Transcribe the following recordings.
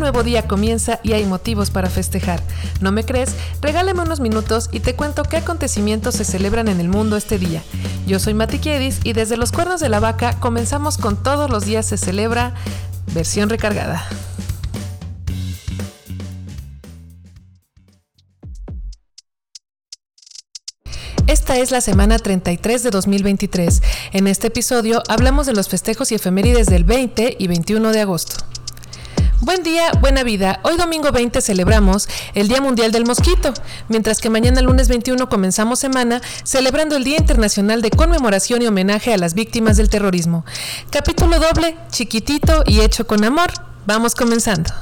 Un nuevo día comienza y hay motivos para festejar. ¿No me crees? Regálame unos minutos y te cuento qué acontecimientos se celebran en el mundo este día. Yo soy Mati Kiedis y desde Los Cuernos de la Vaca comenzamos con Todos los días se celebra, versión recargada. Esta es la semana 33 de 2023. En este episodio hablamos de los festejos y efemérides del 20 y 21 de agosto. Buen día, buena vida. Hoy domingo 20 celebramos el Día Mundial del Mosquito, mientras que mañana lunes 21 comenzamos semana celebrando el Día Internacional de Conmemoración y Homenaje a las Víctimas del Terrorismo. Capítulo doble, chiquitito y hecho con amor. Vamos comenzando.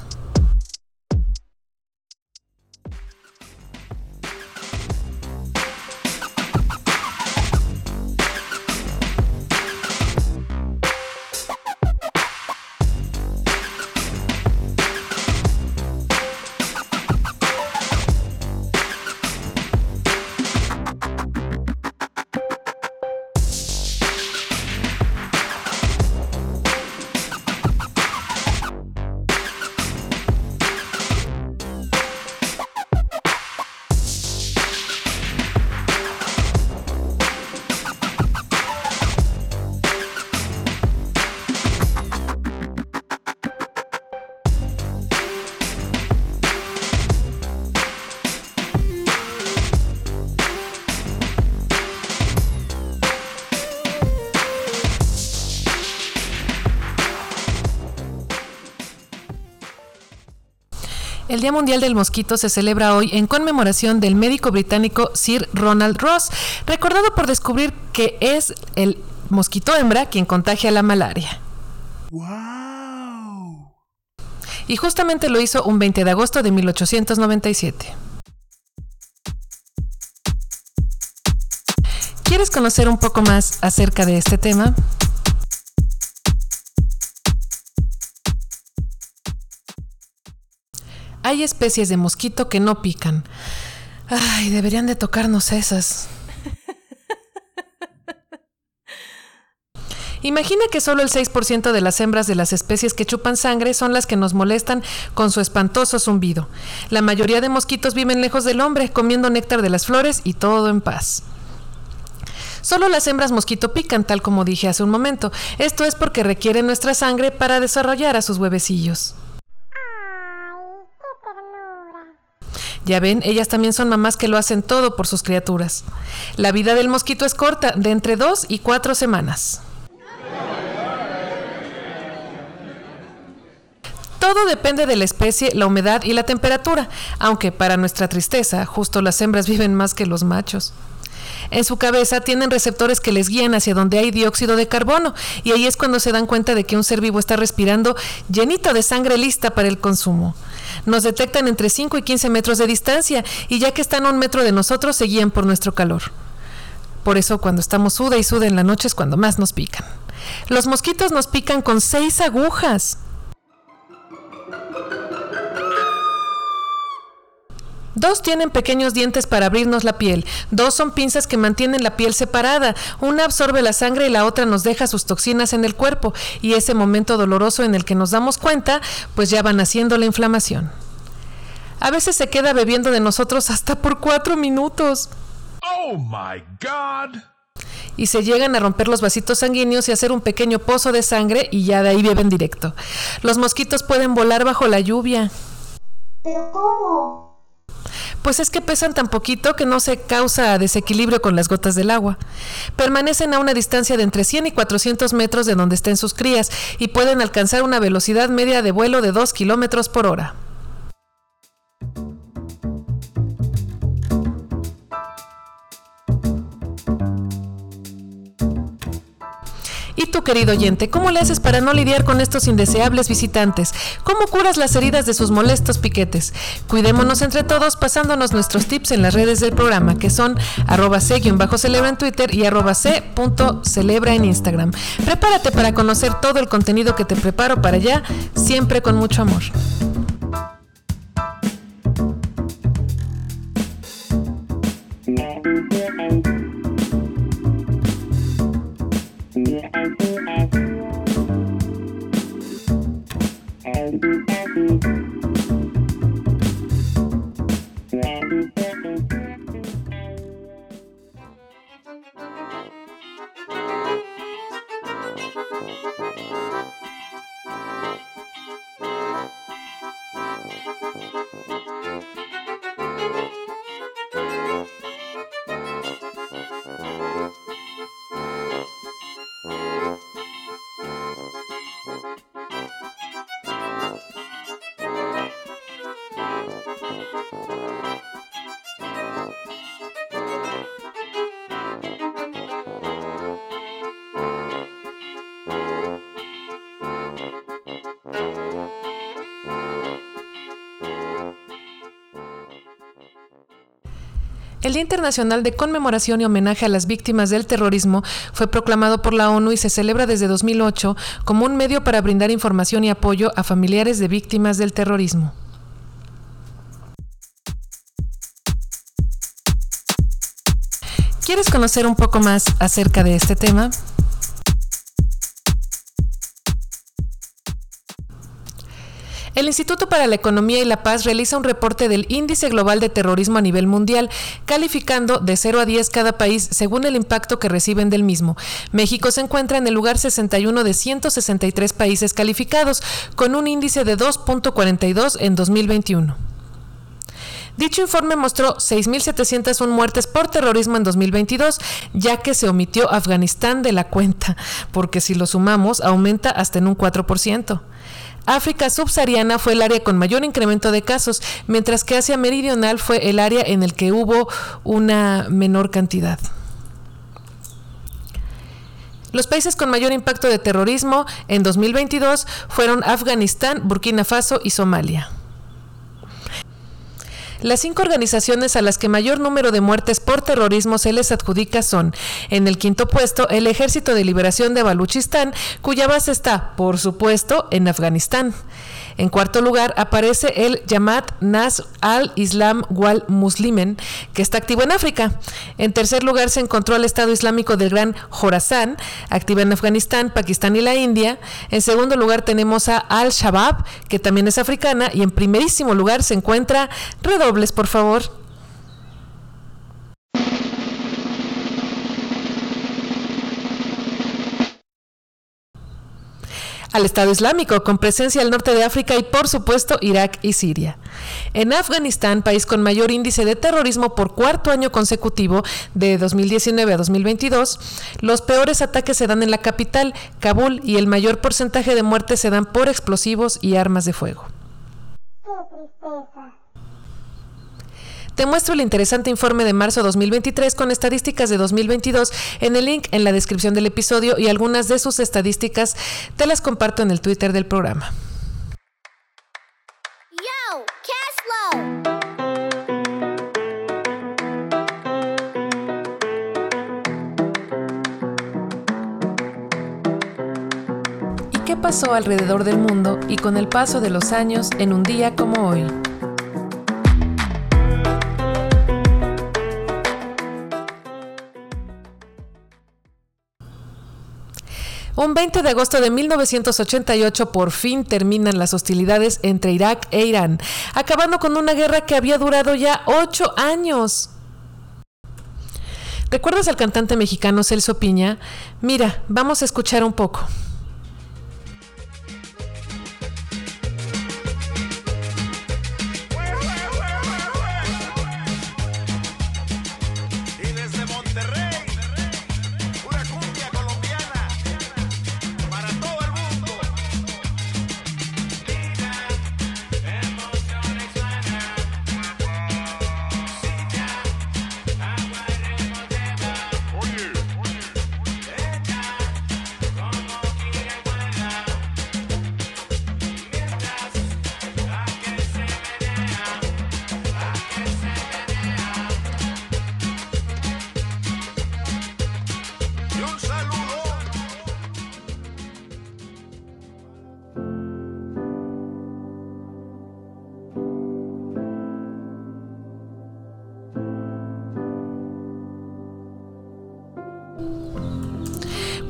El Día Mundial del Mosquito se celebra hoy en conmemoración del médico británico Sir Ronald Ross, recordado por descubrir que es el mosquito hembra quien contagia la malaria. ¡Wow! Y justamente lo hizo un 20 de agosto de 1897. ¿Quieres conocer un poco más acerca de este tema? Hay especies de mosquito que no pican. Ay, deberían de tocarnos esas. Imagina que solo el 6% de las hembras de las especies que chupan sangre son las que nos molestan con su espantoso zumbido. La mayoría de mosquitos viven lejos del hombre, comiendo néctar de las flores y todo en paz. Solo las hembras mosquito pican, tal como dije hace un momento. Esto es porque requieren nuestra sangre para desarrollar a sus huevecillos. Ya ven, ellas también son mamás que lo hacen todo por sus criaturas. La vida del mosquito es corta, de entre 2 y 4 semanas. Todo depende de la especie, la humedad y la temperatura, aunque para nuestra tristeza, justo las hembras viven más que los machos. En su cabeza tienen receptores que les guían hacia donde hay dióxido de carbono, y ahí es cuando se dan cuenta de que un ser vivo está respirando llenito de sangre lista para el consumo. Nos detectan entre 5 y 15 metros de distancia, y ya que están a 1 metro de nosotros, se guían por nuestro calor. Por eso cuando estamos suda y suda en la noche es cuando más nos pican. Los mosquitos nos pican con 6 agujas. 2 tienen pequeños dientes para abrirnos la piel, 2 son pinzas que mantienen la piel separada, una absorbe la sangre y la otra nos deja sus toxinas en el cuerpo, y ese momento doloroso en el que nos damos cuenta, pues ya van haciendo la inflamación. A veces se queda bebiendo de nosotros hasta por 4 minutos. ¡Oh, my God! Y se llegan a romper los vasitos sanguíneos y hacer un pequeño pozo de sangre y ya de ahí beben directo. Los mosquitos pueden volar bajo la lluvia. ¿Pero cómo? Pues es que pesan tan poquito que no se causa desequilibrio con las gotas del agua. Permanecen a una distancia de entre 100 y 400 metros de donde estén sus crías y pueden alcanzar una velocidad media de vuelo de 2 kilómetros por hora. Y tú, querido oyente, ¿cómo le haces para no lidiar con estos indeseables visitantes? ¿Cómo curas las heridas de sus molestos piquetes? Cuidémonos entre todos pasándonos nuestros tips en las redes del programa, que son @c_celebra en Twitter y @c.celebra en Instagram. Prepárate para conocer todo el contenido que te preparo para allá, siempre con mucho amor. El Día Internacional de Conmemoración y Homenaje a las Víctimas del Terrorismo fue proclamado por la ONU y se celebra desde 2008 como un medio para brindar información y apoyo a familiares de víctimas del terrorismo. ¿Quieres conocer un poco más acerca de este tema? El Instituto para la Economía y la Paz realiza un reporte del Índice Global de Terrorismo a nivel mundial, calificando de 0 a 10 cada país según el impacto que reciben del mismo. México se encuentra en el lugar 61 de 163 países calificados, con un índice de 2.42 en 2021. Dicho informe mostró 6.701 muertes por terrorismo en 2022, ya que se omitió Afganistán de la cuenta, porque si lo sumamos aumenta hasta en un 4%. África subsahariana fue el área con mayor incremento de casos, mientras que Asia Meridional fue el área en el que hubo una menor cantidad. Los países con mayor impacto de terrorismo en 2022 fueron Afganistán, Burkina Faso y Somalia. Las 5 organizaciones a las que mayor número de muertes por terrorismo se les adjudica son, en el quinto puesto, el Ejército de Liberación de Baluchistán, cuya base está, por supuesto, en Afganistán. En cuarto lugar aparece el Yamat Nas al-Islam wal-Muslimen, que está activo en África. En tercer lugar se encontró el Estado Islámico del Gran Jorazán, activo en Afganistán, Pakistán y la India. En segundo lugar tenemos a Al-Shabaab, que también es africana. Y en primerísimo lugar se encuentra, redobles por favor, al Estado Islámico, con presencia al norte de África y, por supuesto, Irak y Siria. En Afganistán, país con mayor índice de terrorismo por cuarto año consecutivo, de 2019 a 2022, los peores ataques se dan en la capital, Kabul, y el mayor porcentaje de muertes se dan por explosivos y armas de fuego. ¡Qué tristeza! Te muestro el interesante informe de marzo 2023 con estadísticas de 2022 en el link en la descripción del episodio, y algunas de sus estadísticas te las comparto en el Twitter del programa. ¿Y qué pasó alrededor del mundo y con el paso de los años en un día como hoy? Un 20 de agosto de 1988 por fin terminan las hostilidades entre Irak e Irán, acabando con una guerra que había durado ya 8 años. ¿Recuerdas al cantante mexicano Celso Piña? Mira, vamos a escuchar un poco.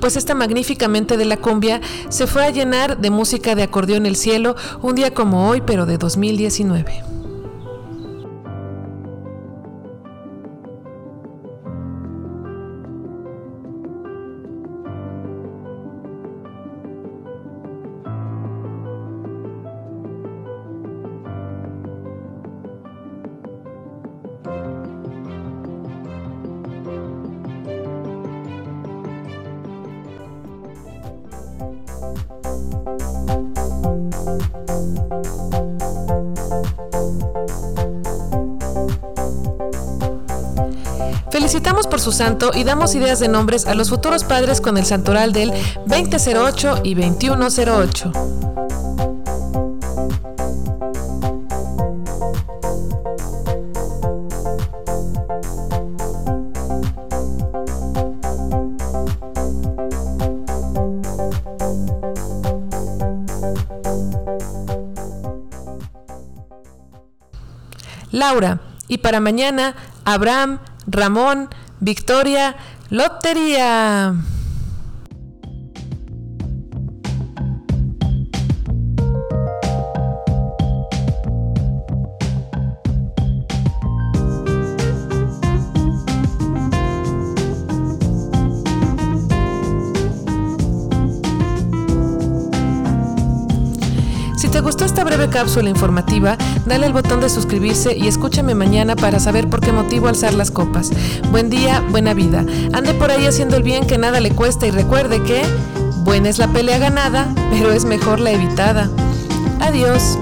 Pues esta magnífica mente de la cumbia se fue a llenar de música de acordeón el cielo, un día como hoy, pero de 2019. Felicitamos por su santo y damos ideas de nombres a los futuros padres con el santoral del 2008 y 2108. Laura. Y para mañana, Abraham, Ramón, Victoria, Lotería. Breve cápsula informativa, dale al botón de suscribirse y escúchame mañana para saber por qué motivo alzar las copas. Buen día, buena vida. Ande por ahí haciendo el bien que nada le cuesta y recuerde que buena es la pelea ganada, pero es mejor la evitada. Adiós.